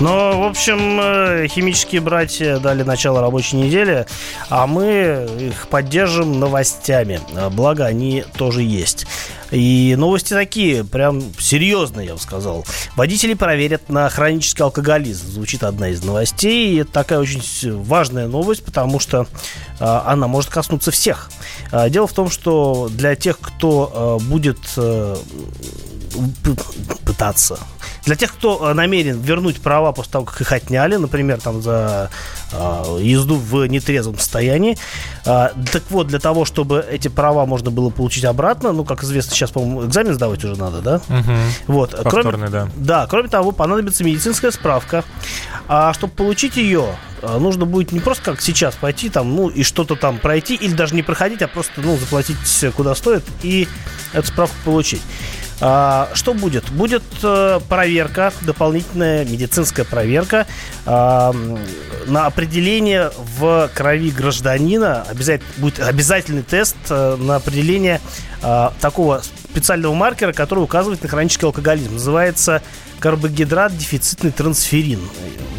Но, в общем, химические братья дали начало рабочей неделе, а мы их поддержим новостями. Благо, они тоже есть. И новости такие, прям серьезные, я бы сказал. Водители проверят на хронический алкоголизм. Звучит одна из новостей. И это такая очень важная новость, потому что она может коснуться всех. Дело в том, что для тех, кто будет пытаться... Для тех, кто намерен вернуть права после того, как их отняли, например, там, за езду в нетрезвом состоянии, так вот, для того, чтобы эти права можно было получить обратно, ну, как известно, сейчас, по-моему, экзамен сдавать уже надо, да? Угу. Вот. Повторный, да. Да, кроме того, понадобится медицинская справка. А чтобы получить ее, нужно будет не просто как сейчас пойти там, ну, и что-то там пройти, или даже не проходить, а просто, ну, заплатить куда стоит и эту справку получить. Что будет? Будет проверка, дополнительная медицинская проверка на определение в крови гражданина. Будет обязательный тест на определение такого специального маркера, который указывает на хронический алкоголизм. Называется карбогидрат дефицитный трансферрин.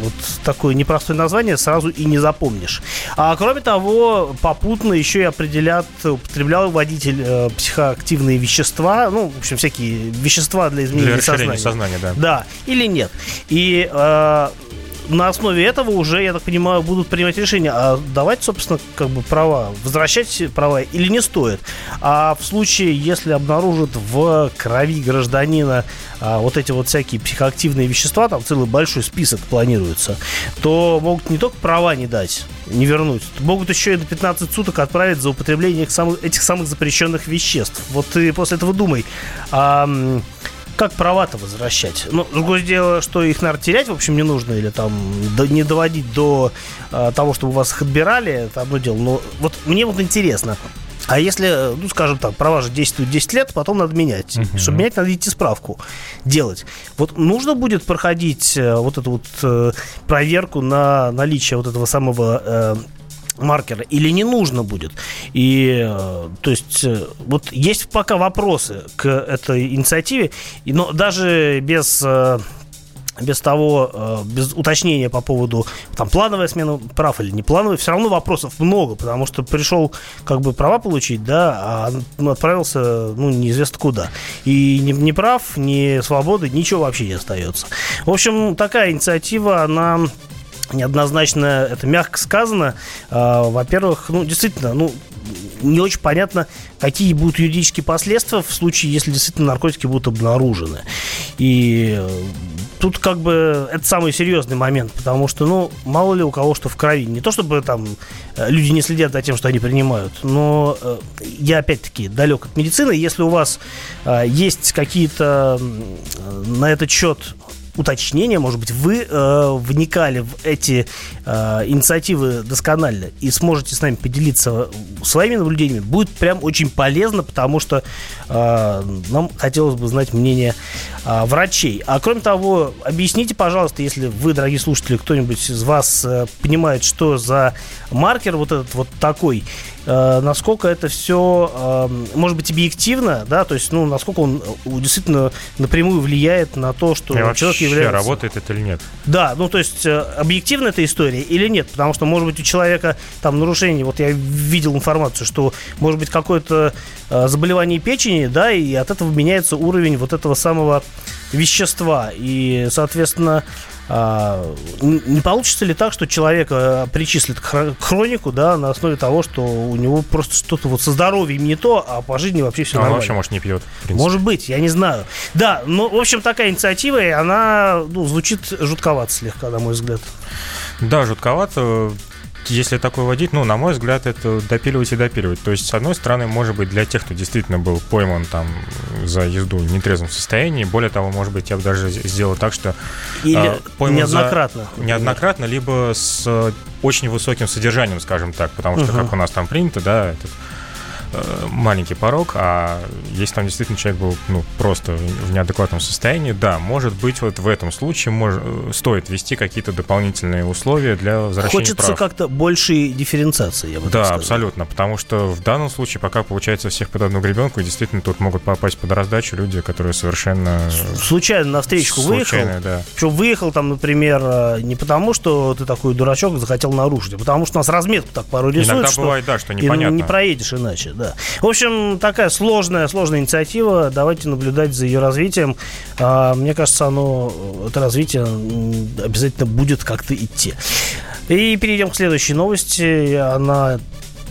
Вот такое непростое название, сразу и не запомнишь. А кроме того, попутно еще и определят, употреблял водитель психоактивные вещества, ну, в общем, всякие вещества для изменения сознания. Да. Да, или нет. И на основе этого уже, я так понимаю, будут принимать решение, а давать, собственно, как бы права, возвращать права или не стоит. А в случае, если обнаружат в крови гражданина вот эти вот всякие психоактивные вещества, там целый большой список планируется, то могут не только права не дать, не вернуть, могут еще и до 15 суток отправить за употребление этих самых запрещенных веществ. Вот ты после этого думай, как права-то возвращать? Ну, другое дело, что их надо терять, в общем, не нужно, или там не доводить до того, чтобы вас их отбирали, это одно дело. Но вот мне вот интересно, а если, ну, скажем так, права же действуют 10 лет, потом надо менять. Чтобы менять, надо идти справку делать. Вот нужно будет проходить вот эту вот проверку на наличие вот этого самого... маркера, или не нужно будет. И, то есть, вот есть пока вопросы к этой инициативе, но даже без уточнения по поводу там, плановая смена прав или не плановая, все равно вопросов много, потому что пришел как бы права получить, да, а отправился, ну, неизвестно куда. И ни прав, ни свободы, ничего вообще не остается. В общем, такая инициатива, она... неоднозначно, это мягко сказано. Во-первых, ну, действительно, ну, не очень понятно, какие будут юридические последствия в случае, если действительно наркотики будут обнаружены. И тут как бы это самый серьезный момент, потому что, ну, мало ли у кого что в крови. Не то чтобы там люди не следят за тем, что они принимают, но я опять-таки далек от медицины. Если у вас есть какие-то на этот счет уточнение, может быть, вы вникали в эти инициативы досконально и сможете с нами поделиться своими наблюдениями, будет прям очень полезно, потому что нам хотелось бы знать мнение врачей. А кроме того, объясните, пожалуйста, если вы, дорогие слушатели, кто-нибудь из вас понимает, что за маркер вот этот вот такой, насколько это все, может быть, объективно, да, то есть, ну, насколько он действительно напрямую влияет на то, что человек является... работает это или нет. Да, ну, то есть, объективна эта история или нет, потому что, может быть, у человека там нарушение, вот я видел информацию, что, может быть, какое-то заболевание печени, да, и от этого меняется уровень вот этого самого вещества, и, соответственно, не получится ли так, что человека причислят к хронику, да, на основе того, что у него просто что-то вот со здоровьем не то, а по жизни вообще все нормально. Он вообще, может, не пьет. Может быть, я не знаю. Да, ну, в общем, такая инициатива, и она, ну, звучит жутковато слегка, на мой взгляд. Да, жутковато. Если такое вводить, ну, на мой взгляд, это допиливать и допиливать. То есть, с одной стороны, может быть, для тех, кто действительно был пойман там за езду в нетрезвом состоянии. Более того, может быть, я бы даже сделал так, что неоднократно, либо с очень высоким содержанием, скажем так. Потому что, как у нас там принято, да, этот маленький порог, а если там действительно человек был, ну, просто в неадекватном состоянии, да, может быть, вот в этом случае стоит ввести какие-то дополнительные условия для возвращения прав. Хочется как-то большей дифференциации, я бы так сказал. Да, абсолютно, потому что в данном случае пока получается всех под одну гребенку, и действительно тут могут попасть под раздачу люди, которые совершенно... Случайно на встречку выехал, да. Причем выехал там, например, не потому, что ты такой дурачок захотел нарушить, а потому что у нас разметку так порой рисует, иногда что... бывает, да, что непонятно. Не проедешь иначе, да. В общем, такая сложная инициатива. Давайте наблюдать за ее развитием. Мне кажется, это развитие обязательно будет как-то идти. И перейдем к следующей новости. Она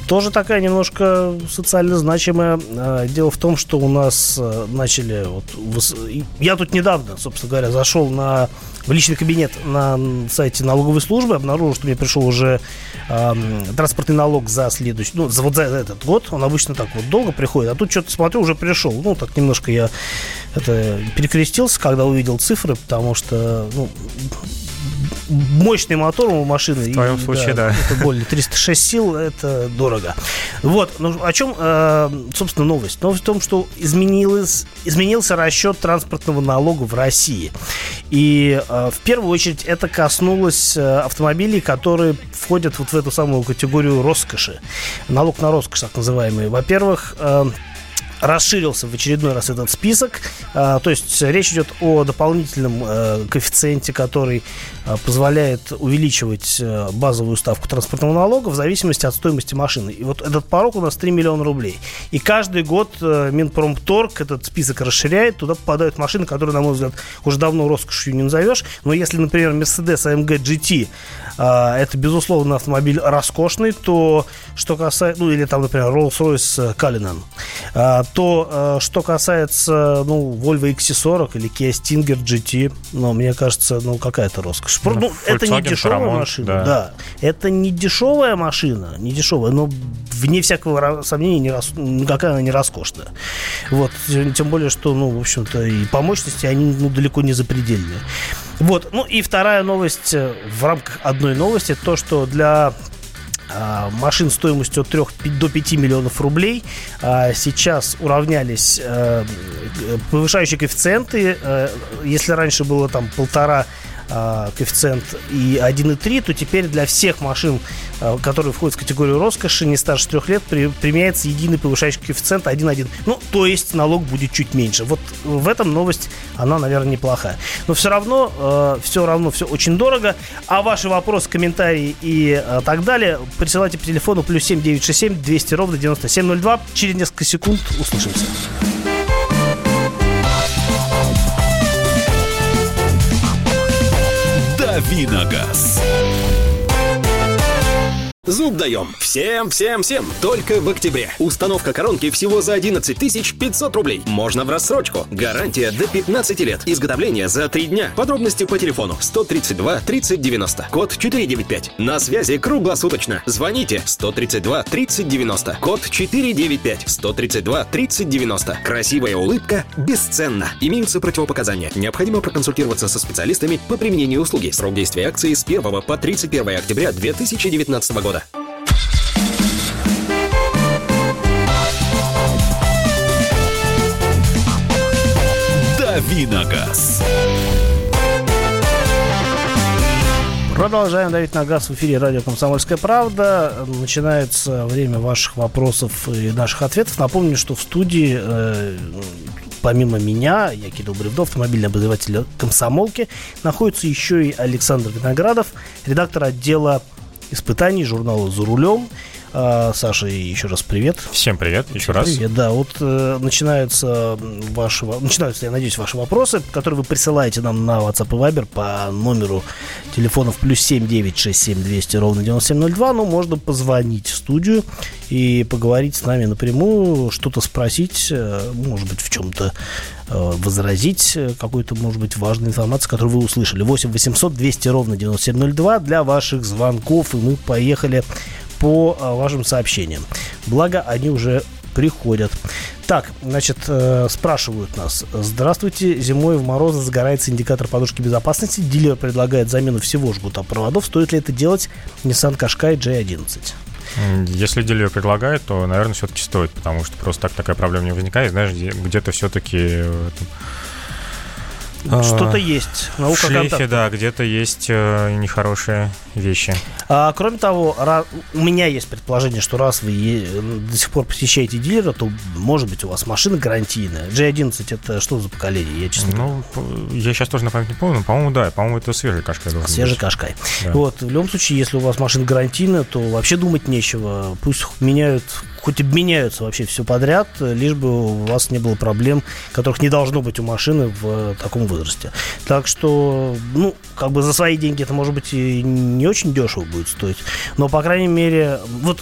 тоже такая немножко социально значимая. Дело в том, что у нас начали... Я тут недавно, собственно говоря, зашел в личный кабинет на сайте налоговой службы, обнаружил, что мне пришел уже транспортный налог за следующий... Ну, за этот год. Он обычно так вот долго приходит. А тут что-то, смотрю, уже пришел. Ну, так немножко я перекрестился, когда увидел цифры, потому что... мощный мотор у машины. В твоем случае, да. Это более 306 сил, это дорого. Вот, ну, о чем, собственно, новость? Новость в том, что изменился расчет транспортного налога в России. И в первую очередь это коснулось автомобилей, которые входят вот в эту самую категорию роскоши. Налог на роскошь, так называемый. Во-первых, расширился в очередной раз этот список. То есть речь идет о дополнительном коэффициенте, который позволяет увеличивать базовую ставку транспортного налога в зависимости от стоимости машины. И вот этот порог у нас 3 миллиона рублей. И каждый год Минпромторг этот список расширяет. Туда попадают машины, которые, на мой взгляд, уже давно роскошью не назовешь. Но если, например, Mercedes AMG GT это, безусловно, автомобиль роскошный, то что касается... Ну, или там, например, Rolls-Royce Cullinan. То, что касается, ну, Volvo XC40 или Kia Stinger GT, ну, мне кажется, ну, какая-то роскошь. Ну, это не дешевая машина, да. Это не дешевая машина, не дешевая, но вне всякого сомнения никакая она не роскошная. Вот, тем более, что, ну, в общем-то, и по мощности они, ну, далеко не запредельные. Вот, ну, и вторая новость в рамках одной новости, то, что для... машин стоимостью от 3 до 5 миллионов рублей сейчас уравнялись повышающие коэффициенты. Если раньше было там 1,5 коэффициент и 1,3, то теперь для всех машин, которые входят в категорию роскоши, не старше 3 лет, применяется единый повышающий коэффициент 1,1. Ну, то есть налог будет чуть меньше. Вот в этом новость, она, наверное, неплохая. Но все равно все очень дорого. А ваши вопросы, комментарии и так далее присылайте по телефону +7 967 200 9702. Через несколько секунд услышимся. Виногаз. Зуб даем. Всем. Только в октябре. Установка коронки всего за 11 500 рублей. Можно в рассрочку. Гарантия до 15 лет. Изготовление за 3 дня. Подробности по телефону 132 30 90. Код 495. На связи круглосуточно. Звоните 132 30 90. Код 495. 132 30 90. Красивая улыбка бесценна. Имеются противопоказания. Необходимо проконсультироваться со специалистами по применению услуги. Срок действия акции с 1 по 31 октября 2019 года. Дави на газ. Продолжаем давить на газ в эфире радио «Комсомольская правда». Начинается время ваших вопросов и наших ответов. Напомню, что в студии... Помимо меня, я Кирилл Бревдо, автомобильный обозреватель «Комсомолки», находится еще и Александр Виноградов, редактор отдела испытаний журнала «За рулем». Саша, еще раз привет. Всем привет, еще раз. Привет, да, вот начинаются, я надеюсь, ваши вопросы, которые вы присылаете нам на WhatsApp и Viber по номеру телефонов +7 967 200 9702. Ну, можно позвонить в студию и поговорить с нами напрямую, что-то спросить, может быть, в чем-то возразить, какую-то, может быть, важную информацию, которую вы услышали. 8 800 200 9702 для ваших звонков, и мы поехали по вашим сообщениям. Благо, они уже приходят. Так, значит, спрашивают нас. Здравствуйте, зимой в морозы загорается индикатор подушки безопасности. Дилер предлагает замену всего жгута проводов. Стоит ли это делать Nissan Qashqai J11? Если дилер предлагает, то, наверное, все-таки стоит, потому что просто так такая проблема не возникает. Знаешь, где-то все-таки... Что-то есть. Наука в шлейфе, контакта. Да, где-то есть нехорошие вещи. Кроме того, у меня есть предположение, что раз вы до сих пор посещаете дилера, то, может быть, у вас машина гарантийная. G11 — это что за поколение? Я, честно говоря... я сейчас тоже на память не помню, но, по-моему, да. По-моему, это свежий Qashqai должен быть. Свежий Qashqai. Да. Вот, в любом случае, если у вас машина гарантийная, то вообще думать нечего. Пусть меняют... Хоть обменяются вообще все подряд, лишь бы у вас не было проблем, которых не должно быть у машины в таком возрасте. Так что, ну, как бы за свои деньги это, может быть, и не очень дешево будет стоить. Но, по крайней мере, вот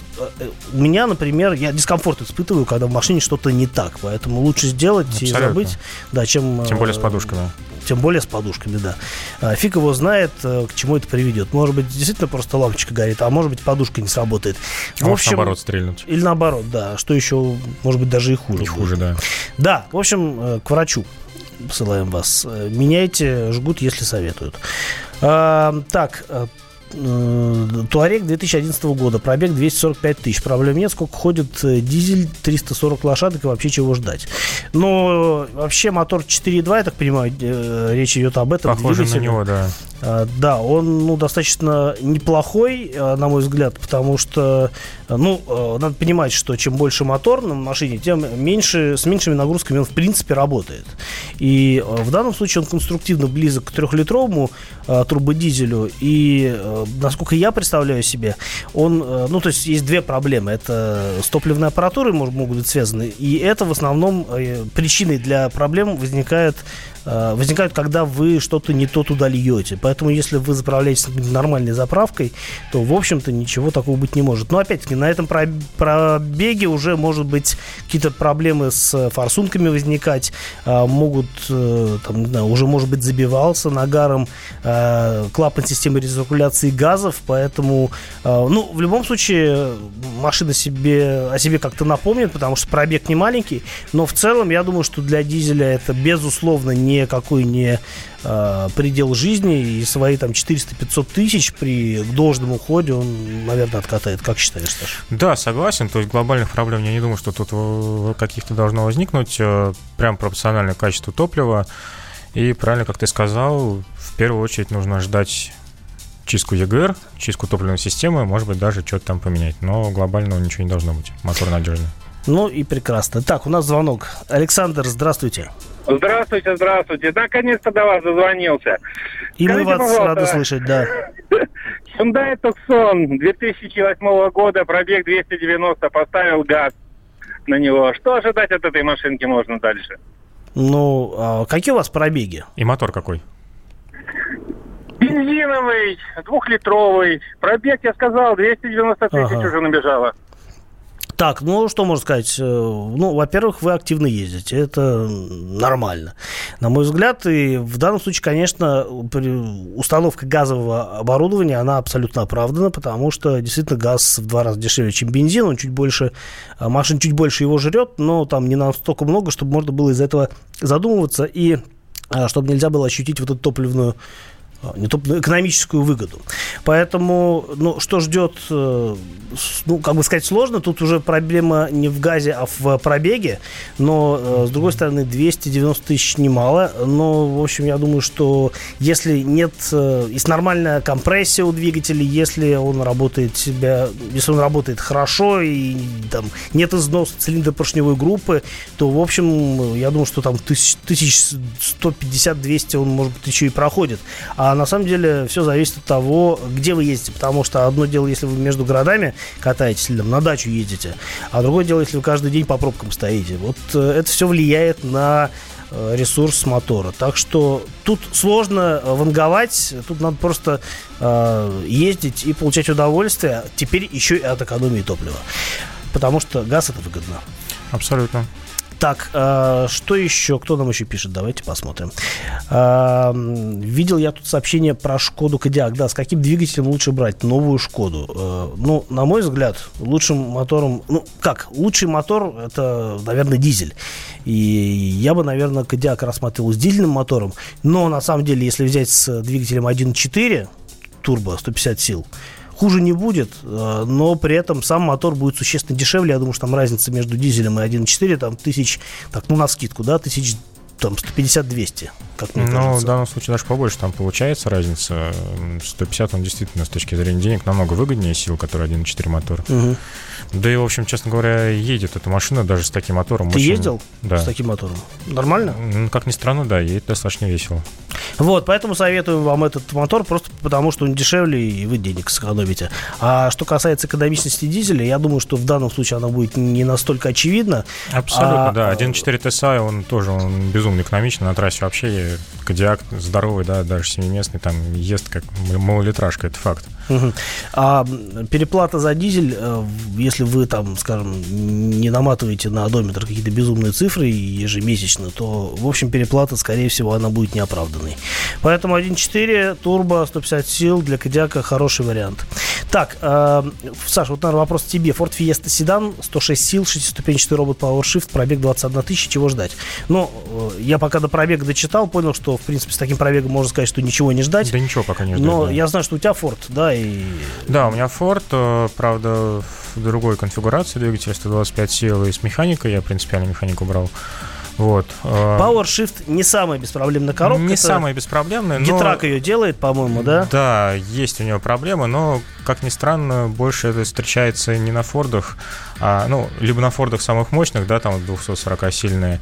у меня, например, я дискомфорт испытываю, когда в машине что-то не так. Поэтому лучше сделать абсолютно. И забыть, да, чем... Тем более с подушками. Тем более с подушками, да. Фиг его знает, к чему это приведет. Может быть, действительно просто лампочка горит, а может быть, подушка не сработает. В общем, наоборот стрельнуть. Или наоборот, да. Что еще, может быть, даже и хуже. И хуже, да. Да, в общем, к врачу посылаем вас. Меняйте жгут, если советуют. Так, Touareg 2011 года, пробег 245 тысяч. Проблем нет, сколько ходит дизель, 340 лошадок и вообще чего ждать. Но вообще мотор 4.2, я так понимаю, речь идет об этом. Похоже на него, да. Да, он, ну, достаточно неплохой, на мой взгляд, потому что, ну, надо понимать, что чем больше мотор на машине, тем меньше, с меньшими нагрузками он, в принципе, работает. И в данном случае он конструктивно близок к трехлитровому турбодизелю. И, насколько я представляю себе, он, ну, то есть есть две проблемы. Это с топливной аппаратурой могут быть связаны. И это в основном причиной для проблем возникают, когда вы что-то не то туда льете. Поэтому, если вы заправляетесь нормальной заправкой, то, в общем-то, ничего такого быть не может. Но, опять-таки, на этом пробеге уже, может быть, какие-то проблемы с форсунками возникать. Могут, там, не знаю, уже, может быть, забивался нагаром клапан системы рециркуляции газов. Поэтому, ну, в любом случае, машина о себе как-то напомнит, потому что пробег не маленький. Но, в целом, я думаю, что для дизеля это, безусловно, никакой не предел жизни. И свои там 400-500 тысяч при должном уходе он, наверное, откатает. Как считаешь, Саш? Да, согласен. То есть глобальных проблем я не думаю, что тут каких-то должно возникнуть. Прям пропорционально качеству топлива. И правильно, как ты сказал, в первую очередь нужно ждать чистку EGR, чистку топливной системы. Может быть, даже что-то там поменять. Но глобального ничего не должно быть. Мотор надежный. Ну и прекрасно. Так, у нас звонок. Александр, здравствуйте. Здравствуйте, здравствуйте. Наконец-то до вас дозвонился. И скажите, мы вас рады слышать, да. Hyundai Tucson 2008 года, пробег 290, поставил газ на него. Что ожидать от этой машинки можно дальше? Ну, а какие у вас пробеги? И мотор какой? Бензиновый, двухлитровый. Пробег, я сказал, 290 тысяч уже набежало. Так, ну, что можно сказать? Ну, во-первых, вы активно ездите. Это нормально, на мой взгляд. И в данном случае, конечно, установка газового оборудования, она абсолютно оправдана, потому что, действительно, газ в 2 раза дешевле, чем бензин. Он чуть больше, машина чуть больше его жрет, но там не настолько много, чтобы можно было из-за этого задумываться и чтобы нельзя было ощутить вот эту топливную, не топливную, экономическую выгоду. Поэтому, ну, что ждет, ну, как бы сказать, сложно. Тут уже проблема не в газе, а в пробеге. Но, с другой стороны, 290 тысяч немало. Но, в общем, я думаю, что если нет... Если нормальная компрессия у двигателя, если он работает хорошо и там нет износа цилиндропоршневой группы, то, в общем, я думаю, что там 1150-200 он, может быть, еще и проходит. А на самом деле все зависит от того, где вы ездите. Потому что одно дело, если вы между городами катаетесь или там на дачу ездите, а другое дело, если вы каждый день по пробкам стоите. Вот это все влияет на ресурс мотора. Так что тут сложно ванговать. Тут надо просто ездить и получать удовольствие. Теперь еще и от экономии топлива. Потому что газ — это выгодно. Абсолютно. Так, что еще? Кто нам еще пишет? Давайте посмотрим. Видел я тут сообщение про Škodu Kodiaq. Да, с каким двигателем лучше брать новую Шкоду? Ну, на мой взгляд, лучшим мотором... Ну, как? Лучший мотор — это, наверное, дизель. И я бы, наверное, Kodiaq рассматривал с дизельным мотором. Но, на самом деле, если взять с двигателем 1.4 турбо, 150 сил, Хуже не будет, но при этом сам мотор будет существенно дешевле. Я думаю, что там разница между дизелем и 1.4 там тысяч, так, ну, на скидку, да, тысяч там 150-200, как мне кажется. Ну, в данном случае даже побольше там получается разница. 150 он действительно с точки зрения денег намного выгоднее сил, который 1.4 мотор. Угу. Да и, в общем, честно говоря, едет эта машина даже с таким мотором. Ты очень... ездил? Да. С таким мотором? Нормально? Ну, как ни странно, да, едет достаточно весело. Вот, поэтому советую вам этот мотор, просто потому что он дешевле, и вы денег сэкономите. А что касается экономичности дизеля, я думаю, что в данном случае она будет не настолько очевидна. Абсолютно, да. 1.4 TSI, он тоже, он безумно экономичный. На трассе вообще Kodiaq здоровый, да, даже 7-местный, там ест как малолитражка, это факт. Угу. А переплата за дизель, если вы там, скажем, не наматываете на одометр какие-то безумные цифры ежемесячно, то, в общем, переплата, скорее всего, она будет неоправданной. Поэтому 1.4 турбо, 150 сил для Кодиака хороший вариант. Так, Саша, вот, наверное, вопрос тебе. Ford Fiesta седан, 106 сил, 6-ступенчатый робот PowerShift, пробег 21 тысяча, чего ждать? Но я пока до пробега дочитал, понял, что, в принципе, с таким пробегом можно сказать, что ничего не ждать. Да ничего пока не ждать. Но да. Я знаю, что у тебя Ford, да? И... Да, у меня Ford, правда, в другой конфигурации двигатель, 125 сил и с механикой, я принципиально механику брал. Вот. PowerShift не самая беспроблемная коробка. Не самая беспроблемная, но... Getrag ее делает, по-моему, да? Да, есть у нее проблемы, но, как ни странно, больше это встречается не на Фордах, а, ну, либо на Фордах самых мощных, да, там 240-сильные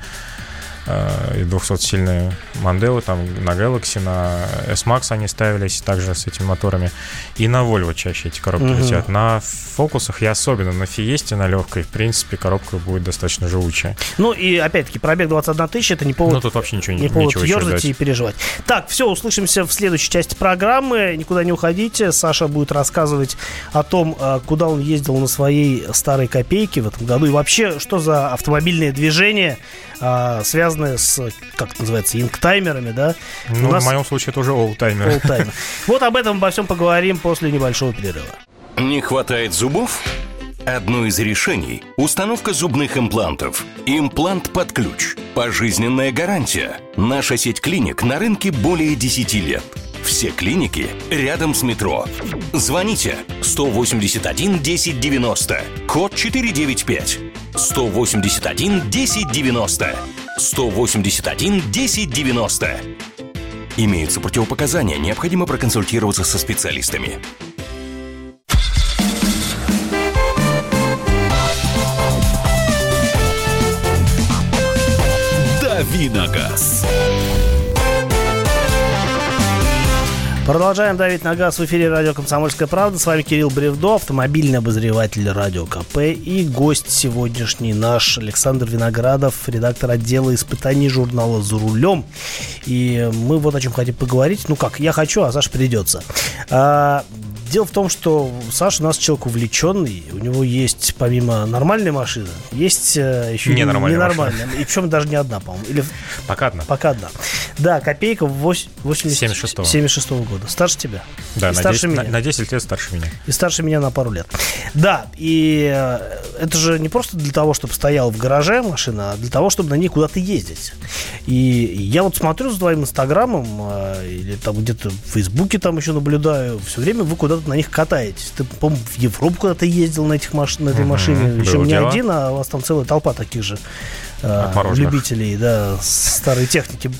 и 200-сильные Mondeo, там на Galaxy, на S-Max они ставились также с этими моторами. И на Volvo чаще эти коробки летят. На фокусах, и особенно на Fiesta, на легкой, в принципе, коробка будет достаточно живучая. Ну и опять-таки пробег 21 тысяча, это не повод, ну, тут вообще ничего ерзать и переживать. Так, все, услышимся в следующей части программы. Никуда не уходите. Саша будет рассказывать о том, куда он ездил на своей старой копейке в этом году и вообще, что за автомобильное движение связано с, как это называется, инг-таймерами, да? Ну, в моем случае это уже олд-таймер. Вот об этом обо всем поговорим после небольшого перерыва. Не хватает зубов? Одно из решений – установка зубных имплантов. Имплант под ключ. Пожизненная гарантия. Наша сеть клиник на рынке более 10 лет. Все клиники рядом с метро. Звоните 181 1090, код 495. 181 1090. 181 1090. Имеются противопоказания. Необходимо проконсультироваться со специалистами. Дави на газ. Продолжаем давить на газ в эфире радио «Комсомольская правда». С вами Кирилл Бревдо, автомобильный обозреватель радио КП. И гость сегодняшний наш Александр Виноградов, редактор отдела испытаний журнала «За рулем». И мы вот о чем хотим поговорить. Ну как, я хочу, а Саше придется. Дело в том, что Саша у нас человек увлеченный. У него есть, помимо нормальной машины, есть еще ненормальная. И причем даже не одна, по-моему. Или... Пока одна. Да, копейка 76-го года. Старше тебя. Да, и старше меня. На 10 лет старше меня. И старше меня на пару лет. Да, и это же не просто для того, чтобы стояла в гараже машина, а для того, чтобы на ней куда-то ездить. И я вот смотрю за твоим инстаграмом, или там где-то в Фейсбуке там еще наблюдаю, все время вы куда-то на них катаетесь. Ты, по-моему, в Европу куда-то ездил на, этой машине. Причем не один, а у вас там целая толпа таких же любителей, да, старой техники.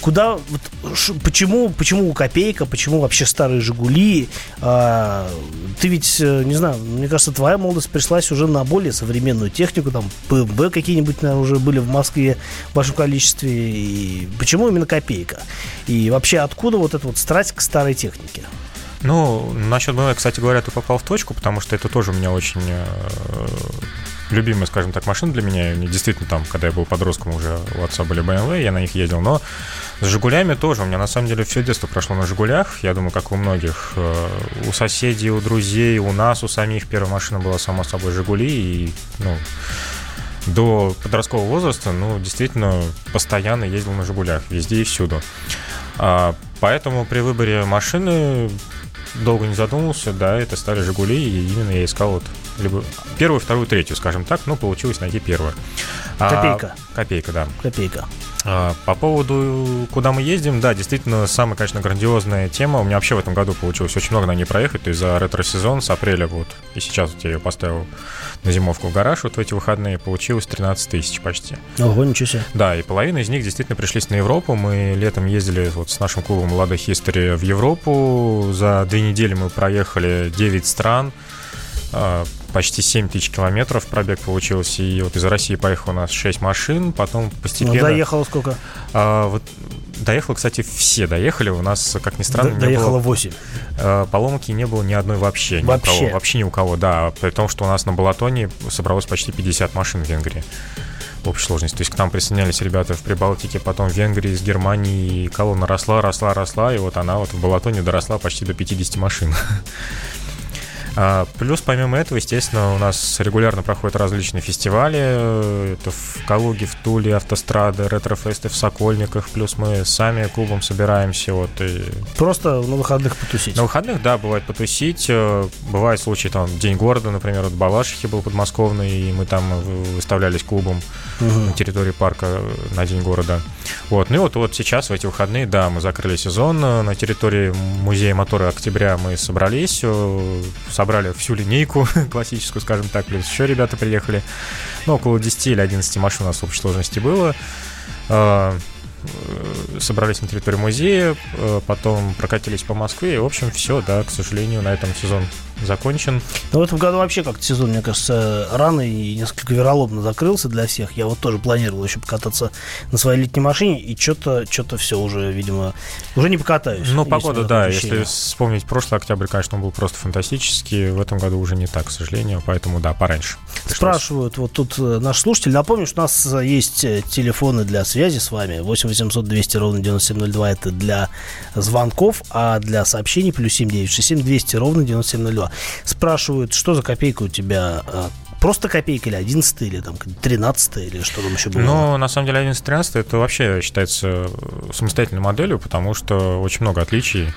Куда, вот, почему копейка, почему вообще старые «Жигули»? Ты ведь, не знаю, мне кажется, твоя молодость пришлась уже на более современную технику, там BMW какие-нибудь, наверное, уже были в Москве в большом количестве. И почему именно копейка? И вообще откуда вот эта вот страсть к старой технике? Ну, насчет BMW, кстати говоря, ты попал в точку, потому что это тоже у меня очень любимая, скажем так, машина для меня. Действительно, там, когда я был подростком, уже у отца были BMW, я на них ездил. Но с «Жигулями» тоже. У меня, на самом деле, все детство прошло на «Жигулях». Я думаю, как у многих. У соседей, у друзей, у нас, у самих первая машина была, само собой, «Жигули». И, ну... До подросткового возраста, ну, действительно, постоянно ездил на «Жигулях», везде и всюду. Поэтому при выборе машины долго не задумывался, да, это стали «Жигули», и именно я искал вот либо первую, вторую, третью, скажем так, но получилось найти первую. Копейка. Копейка, да. Копейка. По поводу, куда мы ездим, да, действительно, самая, конечно, грандиозная тема. У меня вообще в этом году получилось очень много на ней проехать. То есть за ретро-сезон с апреля вот, и сейчас вот я ее поставил на зимовку в гараж вот в эти выходные, получилось 13 тысяч почти. Ого, ничего себе. Да, и половина из них действительно пришлись на Европу. Мы летом ездили вот с нашим клубом Lada History в Европу. За 2 недели мы проехали 9 стран. Почти 7 тысяч километров пробег получился. И вот из России поехало у нас 6 машин. Потом постепенно... Ну, доехало сколько? Вот, доехало, кстати, все доехали. У нас, как ни странно, доехало 8. Поломки не было ни одной вообще. Вообще? Ни у кого, да. При том, что у нас на Балатоне собралось почти 50 машин в Венгрии. В общей сложности. То есть к нам присоединялись ребята в Прибалтике, потом в Венгрии, из Германии. И колонна росла. И вот она вот в Балатоне доросла почти до 50 машин. Плюс, помимо этого, естественно, у нас регулярно проходят различные фестивали. Это в Калуге, в Туле, автострады, ретрофесты в Сокольниках. Плюс мы сами клубом собираемся вот, и... Просто на выходных потусить. На выходных, да, бывает потусить. Бывают случаи, там, День города, например, вот Балашихи был подмосковный. И мы там выставлялись клубом на территории парка на День города. Вот. Ну и вот сейчас, в эти выходные, да, мы закрыли сезон. На территории Музея Мотора октября мы собрались, собрали всю линейку классическую, скажем так, плюс еще ребята приехали. Ну, около 10 или 11 машин у нас в общей сложности было. Собрались на территории музея, потом прокатились по Москве. И, в общем, все, да, к сожалению, на этом сезон закончен. Но в этом году вообще как-то сезон, мне кажется, рано и несколько вероломно закрылся для всех. Я вот тоже планировал еще покататься на своей летней машине, и что-то все уже, видимо, уже не покатаюсь. Ну, погода, да, если вспомнить прошлый октябрь, конечно, он был просто фантастический. В этом году уже не так, к сожалению, поэтому, да, пораньше пришлось. Спрашивают вот тут наш слушатель. Напомню, что у нас есть телефоны для связи с вами. 8 800 200 ровно 9702. Это для звонков, а для сообщений плюс 7 967 200 ровно 9702. Спрашивают, что за копейка у тебя? Просто копейка или 11 или там 13 или что там еще было? Ну, на самом деле 11-13 это вообще считается самостоятельной моделью, потому что очень много отличий.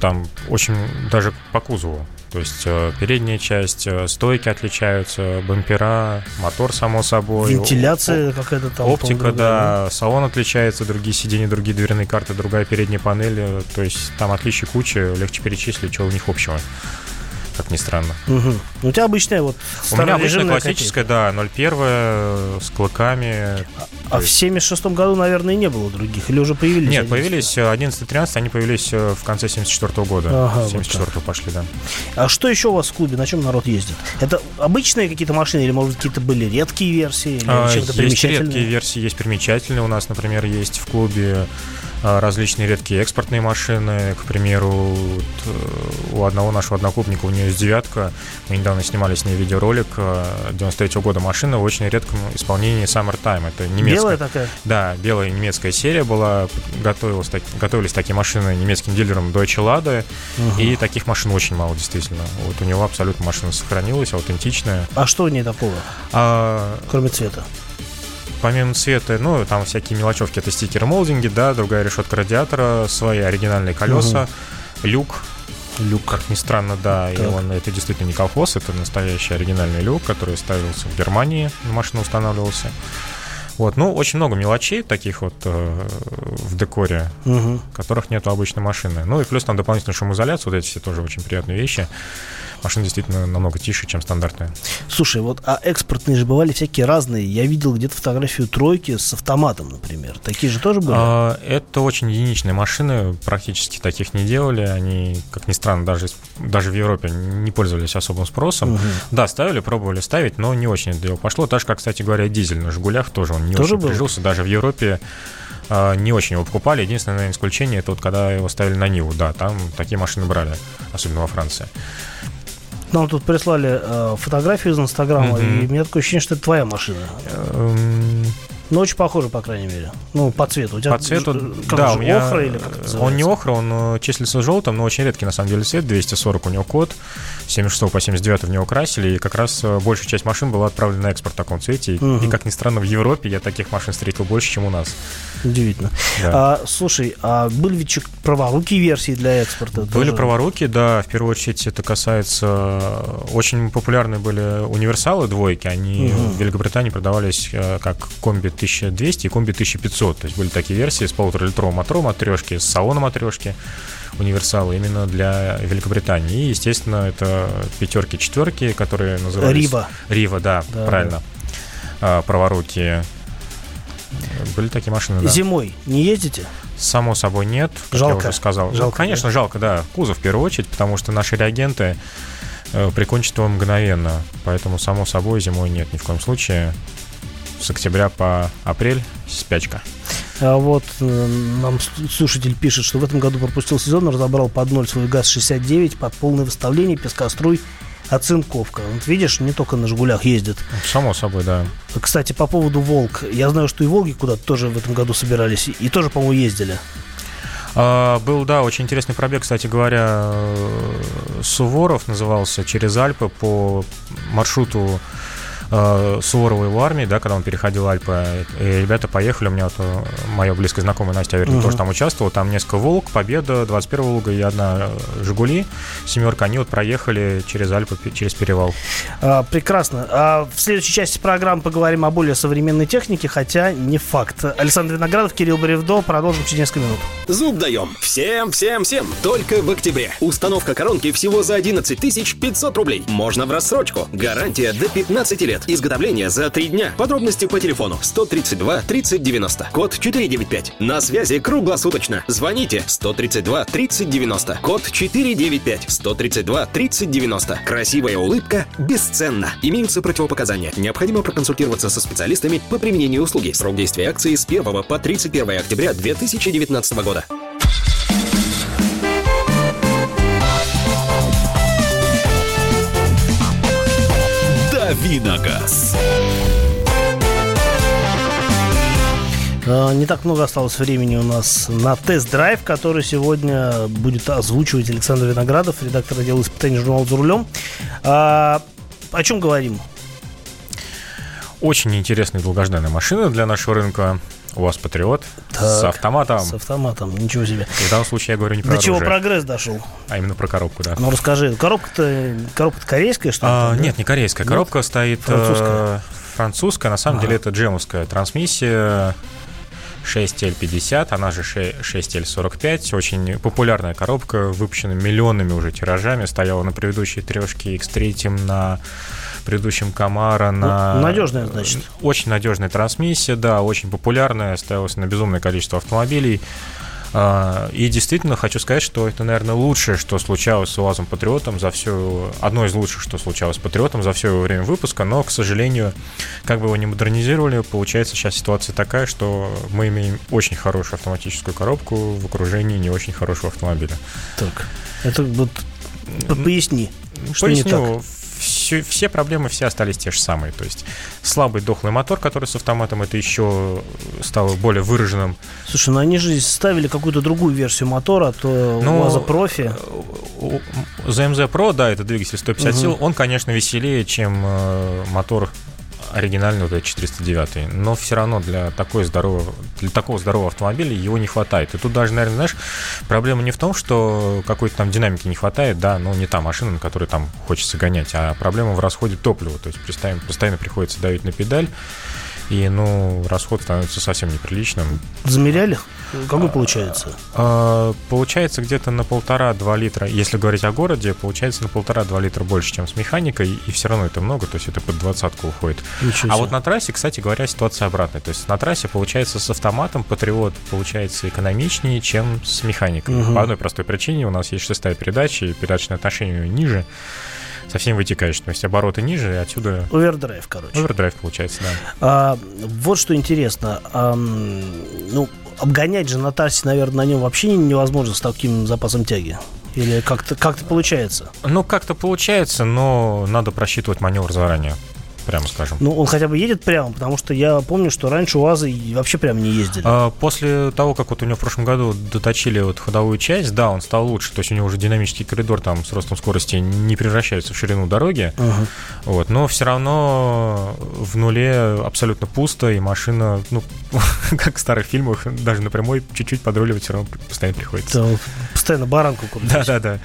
Там очень даже по кузову. То есть передняя часть, стойки отличаются, бампера, мотор, само собой. Вентиляция какая-то там. Оптика, да, салон отличается, другие сиденья, другие дверные карты, другая передняя панель. То есть там отличий куча, легче перечислить, что у них общего. Как ни странно. У тебя обычная вот старорежимная. У меня обычная классическая, копейка. Да, 0,1 с клыками. А в 76 году, наверное, не было других? Или уже появились? Нет, 11? Появились 11-13, они появились в конце 74-го года. Ага, 74-го вот пошли, да. А что еще у вас в клубе? На чем народ ездит? Это обычные какие-то машины? Или, может быть, какие-то были редкие версии? Или чем-то примечательные? Есть редкие версии, есть примечательные. У нас, например, есть в клубе различные редкие экспортные машины. К примеру, у одного нашего одноклубника, у нее есть девятка. Мы недавно снимали с ней видеоролик 93-го года машина в очень редком исполнении Summertime. Это немецкая. Белая такая? Да, белая немецкая серия была. Готовились такие машины немецким дилером Deutsche Lade. И таких машин очень мало, действительно. Вот у него абсолютно машина сохранилась, аутентичная. А что у нее такого? Кроме цвета? Помимо цвета, ну, там всякие мелочевки. Это стикер-молдинги, да, другая решетка радиатора, свои оригинальные колеса, люк, как ни странно, да, так. И он, это действительно не колхоз, это настоящий оригинальный люк, который ставился в Германии, на машину устанавливался. Вот, ну, очень много мелочей таких вот в декоре, которых нет у обычной машины. Ну, и плюс там дополнительная шумоизоляция, вот эти все тоже очень приятные вещи. Машина действительно намного тише, чем стандартная. Слушай, вот, а экспортные же бывали всякие разные. Я видел где-то фотографию тройки с автоматом, например. Такие же тоже были? Это очень единичные машины. Практически таких не делали. Они, как ни странно, даже в Европе не пользовались особым спросом. Да, ставили, пробовали ставить, но не очень это дело пошло. Так же, как, кстати говоря, дизель на «Жигулях» тоже он не тоже очень был? Прижился. Даже в Европе не очень его покупали. Единственное, наверное, исключение — это вот когда его ставили на «Ниву». Да, там такие машины брали, особенно во Франции. Нам тут прислали фотографию из Инстаграма, и у меня такое ощущение, что это твоя машина. Ну, очень похоже, по крайней мере. Ну, по цвету. У тебя по цвету, да, у меня охра или как это называется? Он не охра, он числится желтым, но очень редкий, на самом деле, цвет. 240 у него код, 76 по 79 в него красили, и как раз большая часть машин была отправлена на экспорт в таком цвете. Угу. И, как ни странно, в Европе я таких машин встретил больше, чем у нас. Удивительно. Да. Слушай, а были ведь праворукие версии для экспорта? Были праворукие, да. В первую очередь это касается... Очень популярны были универсалы двойки. Они в Великобритании продавались как комби 1200 и комби 1500. То есть были такие версии с 1,5-литровым мотором от трешки, с салоном от трешки, универсалы именно для Великобритании. И, естественно, это пятерки-четверки, которые назывались... Рива, да, правильно. Праворукие. Были такие машины, да. Зимой не ездите? Само собой нет, как жалко. Я уже сказал. Жалко, ну, конечно, да? Жалко, да, кузов в первую очередь, потому что наши реагенты прикончат его мгновенно. Поэтому, само собой, зимой нет ни в коем случае. С октября по апрель спячка. А вот нам слушатель пишет, что в этом году пропустил сезон, разобрал под ноль свой ГАЗ-69 под полное выставление пескоструй. Оцинковка. Вот видишь, не только на «Жигулях» ездит. Само собой, да. Кстати, по поводу «Волг». Я знаю, что и «Волги» куда-то тоже в этом году собирались. И тоже, по-моему, ездили. Был, да, очень интересный пробег, кстати говоря. Суворов назывался, через Альпы по маршруту Суворова его армии, да, когда он переходил Альпы. И ребята поехали. У меня вот моя близкая знакомая Настя Аверкина тоже там участвовала. Там несколько «Волг», «Победа», 21 «Волга» и одна «Жигули», «Семерка». Они вот проехали через Альпы, через перевал. Прекрасно. В следующей части программы поговорим о более современной технике, хотя не факт. Александр Виноградов, Кирилл Бревдо. Продолжим через несколько минут. Зуб даем. Всем. Только в октябре. Установка коронки всего за 11 500 рублей. Можно в рассрочку. Гарантия до 15 лет. Изготовление за 3 дня. Подробности по телефону 132 30 90. Код 495. На связи круглосуточно. Звоните 132 30 90. Код 495. 132 30 90. Красивая улыбка бесценна. Имеются противопоказания. Необходимо проконсультироваться со специалистами по применению услуги. Срок действия акции с 1 по 31 октября 2019 года. Виногаз. Не так много осталось времени у нас на тест-драйв, который сегодня будет озвучивать Александр Виноградов, редактор отдела испытаний журнала «За рулем». О чем говорим? Очень интересная и долгожданная машина для нашего рынка. УАЗ Патриот с автоматом. С автоматом, ничего себе. В данном случае я говорю не про оружие. До чего прогресс дошел? А именно про коробку, да. Ну расскажи, коробка-то корейская, что ли? Нет, не корейская. Нет? Коробка стоит французская. На самом деле это джемовская трансмиссия 6L50, она же 6L45. Очень популярная коробка, выпущена миллионными уже тиражами. Стояла на предыдущей трешке X3, на предыдущем Камара, на... Ну, надежная, значит. Очень надежная трансмиссия, да, очень популярная. Ставилась на безумное количество автомобилей. И действительно хочу сказать, что это, наверное, лучшее, что случалось с УАЗом Патриотом за все... Одно из лучших, что случалось с Патриотом за все его время выпуска. Но, к сожалению, как бы его ни модернизировали, получается сейчас ситуация такая, что мы имеем очень хорошую автоматическую коробку в окружении не очень хорошего автомобиля. Так, это вот поясни, что поясню. Не так. Все проблемы все остались те же самые. То есть слабый дохлый мотор, который с автоматом, это еще стало более выраженным. Слушай, ну они же ставили какую-то другую версию мотора, то УАЗа Профи. ЗМЗ Про, да, это двигатель 150 сил. Он, конечно, веселее, чем мотор оригинальный, вот этот 409. Но все равно для такого здорового автомобиля его не хватает. И тут даже, наверное, знаешь, проблема не в том, что какой-то там динамики не хватает, да, но не та машина, на которой там хочется гонять, а проблема в расходе топлива. То есть постоянно приходится давить на педаль, и, расход становится совсем неприличным. Замеряли? Какой получается? Получается где-то на 1,5-2 литра, если говорить о городе, получается на 1,5-2 литра больше, чем с механикой, и все равно это много, то есть это под 20-ку уходит. А вот на трассе, кстати говоря, ситуация обратная. То есть на трассе, получается, с автоматом Патриот получается экономичнее, чем с механикой. По одной простой причине: у нас есть шестая передача, и передачное отношение ниже. Совсем вытекаешь, то есть обороты ниже, и отсюда... Овердрайв, короче. Овердрайв, получается, да. Вот что интересно. Обгонять же на трассе, наверное, на нем вообще невозможно с таким запасом тяги. Или как-то получается? Как-то получается, но надо просчитывать маневр заранее. прямо скажем. Ну, он хотя бы едет прямо, потому что я помню, что раньше УАЗы вообще прям не ездили. После того, как вот у него в прошлом году доточили вот ходовую часть, да, он стал лучше. То есть у него уже динамический коридор там с ростом скорости не превращается в ширину дороги. Вот, но все равно в нуле абсолютно пусто, и машина, ну, как в старых фильмах, даже на прямой чуть-чуть подруливать все равно постоянно приходится. Да, постоянно баранку куда-то. Да-да-да.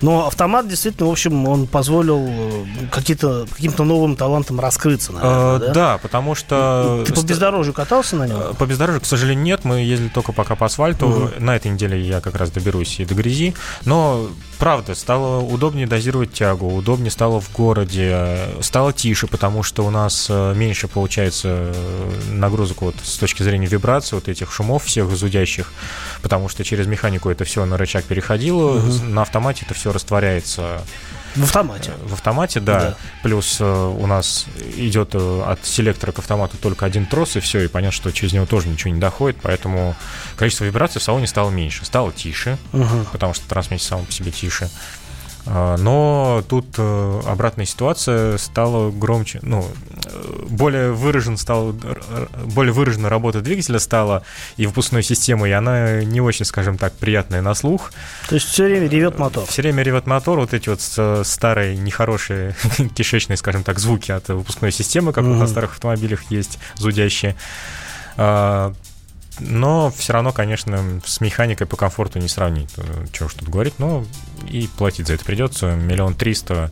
Но автомат действительно, в общем, он позволил каким-то новым талантам раскрыться, наверное, да, потому что... Ты по бездорожью катался на нем? По бездорожью, к сожалению, нет. Мы ездили только пока по асфальту. На этой неделе я как раз доберусь и до грязи. Но, правда, стало удобнее дозировать тягу, удобнее стало в городе, стало тише, потому что у нас меньше, получается, нагрузок вот с точки зрения вибраций, вот этих шумов всех зудящих, потому что через механику это все на рычаг переходило, на автомате это все растворяется. В автомате. В автомате, да. Плюс у нас идет от селектора к автомату только один трос, и все, и понятно, что через него тоже ничего не доходит, поэтому количество вибраций в салоне стало меньше, стало тише, потому что трансмиссия сама по себе тише. Но тут обратная ситуация стала громче, ну, более выражена работа двигателя стала и выпускной системы, и она не очень, скажем так, приятная на слух. То есть все время ревет мотор. Все время ревет мотор, вот эти вот старые нехорошие кишечные, скажем так, звуки от выпускной системы, как вот на старых автомобилях есть, зудящие. Но все равно, конечно, с механикой по комфорту не сравнить, чего уж тут говорить. Но и платить за это придется. 1 300 000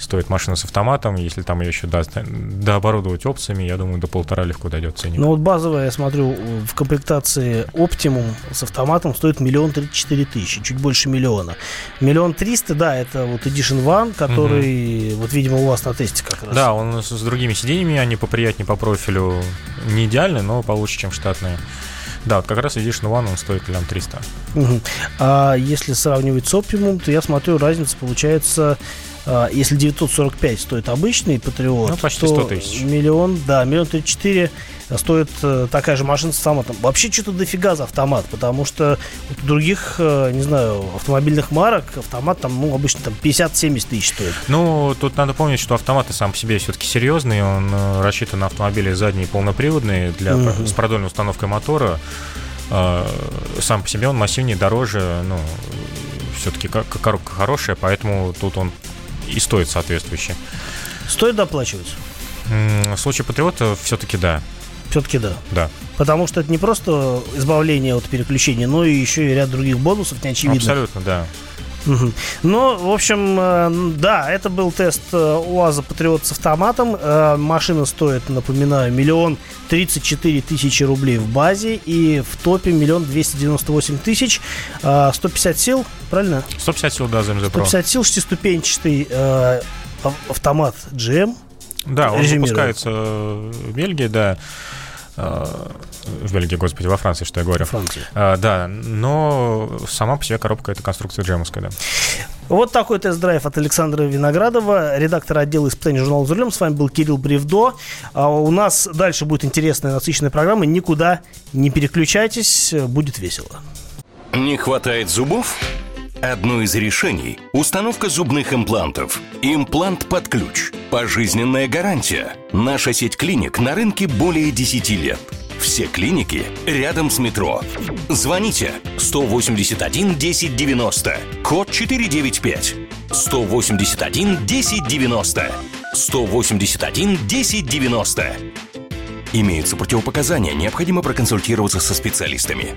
стоит машина с автоматом. Если там ее еще дооборудовать опциями, я думаю, до 1,5 легко дойдет цене. Ну вот базовая, я смотрю, в комплектации Optimum с автоматом стоит 1 034 000, чуть больше 1 000 000. 1 300 000, да, это вот Edition One, который, вот, видимо, у вас на тесте как раз. Да, он с другими сиденьями, они поприятнее по профилю. Не идеальные, но получше, чем штатные. Да, вот как раз Edition One, он стоит 300 000. А если сравнивать с Optimum, то я смотрю, разница получается, если 945 стоит обычный Патриот, ну, почти 100 000. 1 304 000 стоит такая же машина с автоматом. Вообще что-то дофига за автомат, потому что у других, не знаю, автомобильных марок автомат там, ну, обычно там 50-70 000 стоит. Ну, тут надо помнить, что автоматы сам по себе все-таки серьезный. Он рассчитан на автомобили задние полноприводные с продольной установкой мотора. Сам по себе он массивнее, дороже, ну, все-таки коробка хорошая, поэтому тут он и стоит соответствующе. Стоит доплачивать? В случае Патриота все-таки да. Все-таки да. Да. Потому что это не просто избавление от переключения, но и еще и ряд других бонусов неочевидных. Абсолютно, да. Ну, в общем, да, это был тест УАЗа Патриот с автоматом. Машина стоит, напоминаю, 1 034 000 рублей в базе и в топе 1 298 000, 150 сил, правильно? 150 сил, да, ЗМЗ. 150 сил, 6-ступенчатый автомат GM. Да, он выпускается в Бельгии, да. В Бельгии, господи, во Франции, что я говорю. Да, но сама по себе коробка — это конструкция джемовская, да. Вот такой тест-драйв от Александра Виноградова, редактора отдела испытаний журнала «За рулем». С вами был Кирилл Бревдо. У нас дальше будет интересная, насыщенная программа. Никуда не переключайтесь, будет весело. Не хватает зубов? Одно из решений – установка зубных имплантов. Имплант под ключ. Пожизненная гарантия. Наша сеть клиник на рынке более 10 лет. Все клиники рядом с метро. Звоните 181 1090, код 495. 181 1090. 181 1090. Имеются противопоказания, необходимо проконсультироваться со специалистами.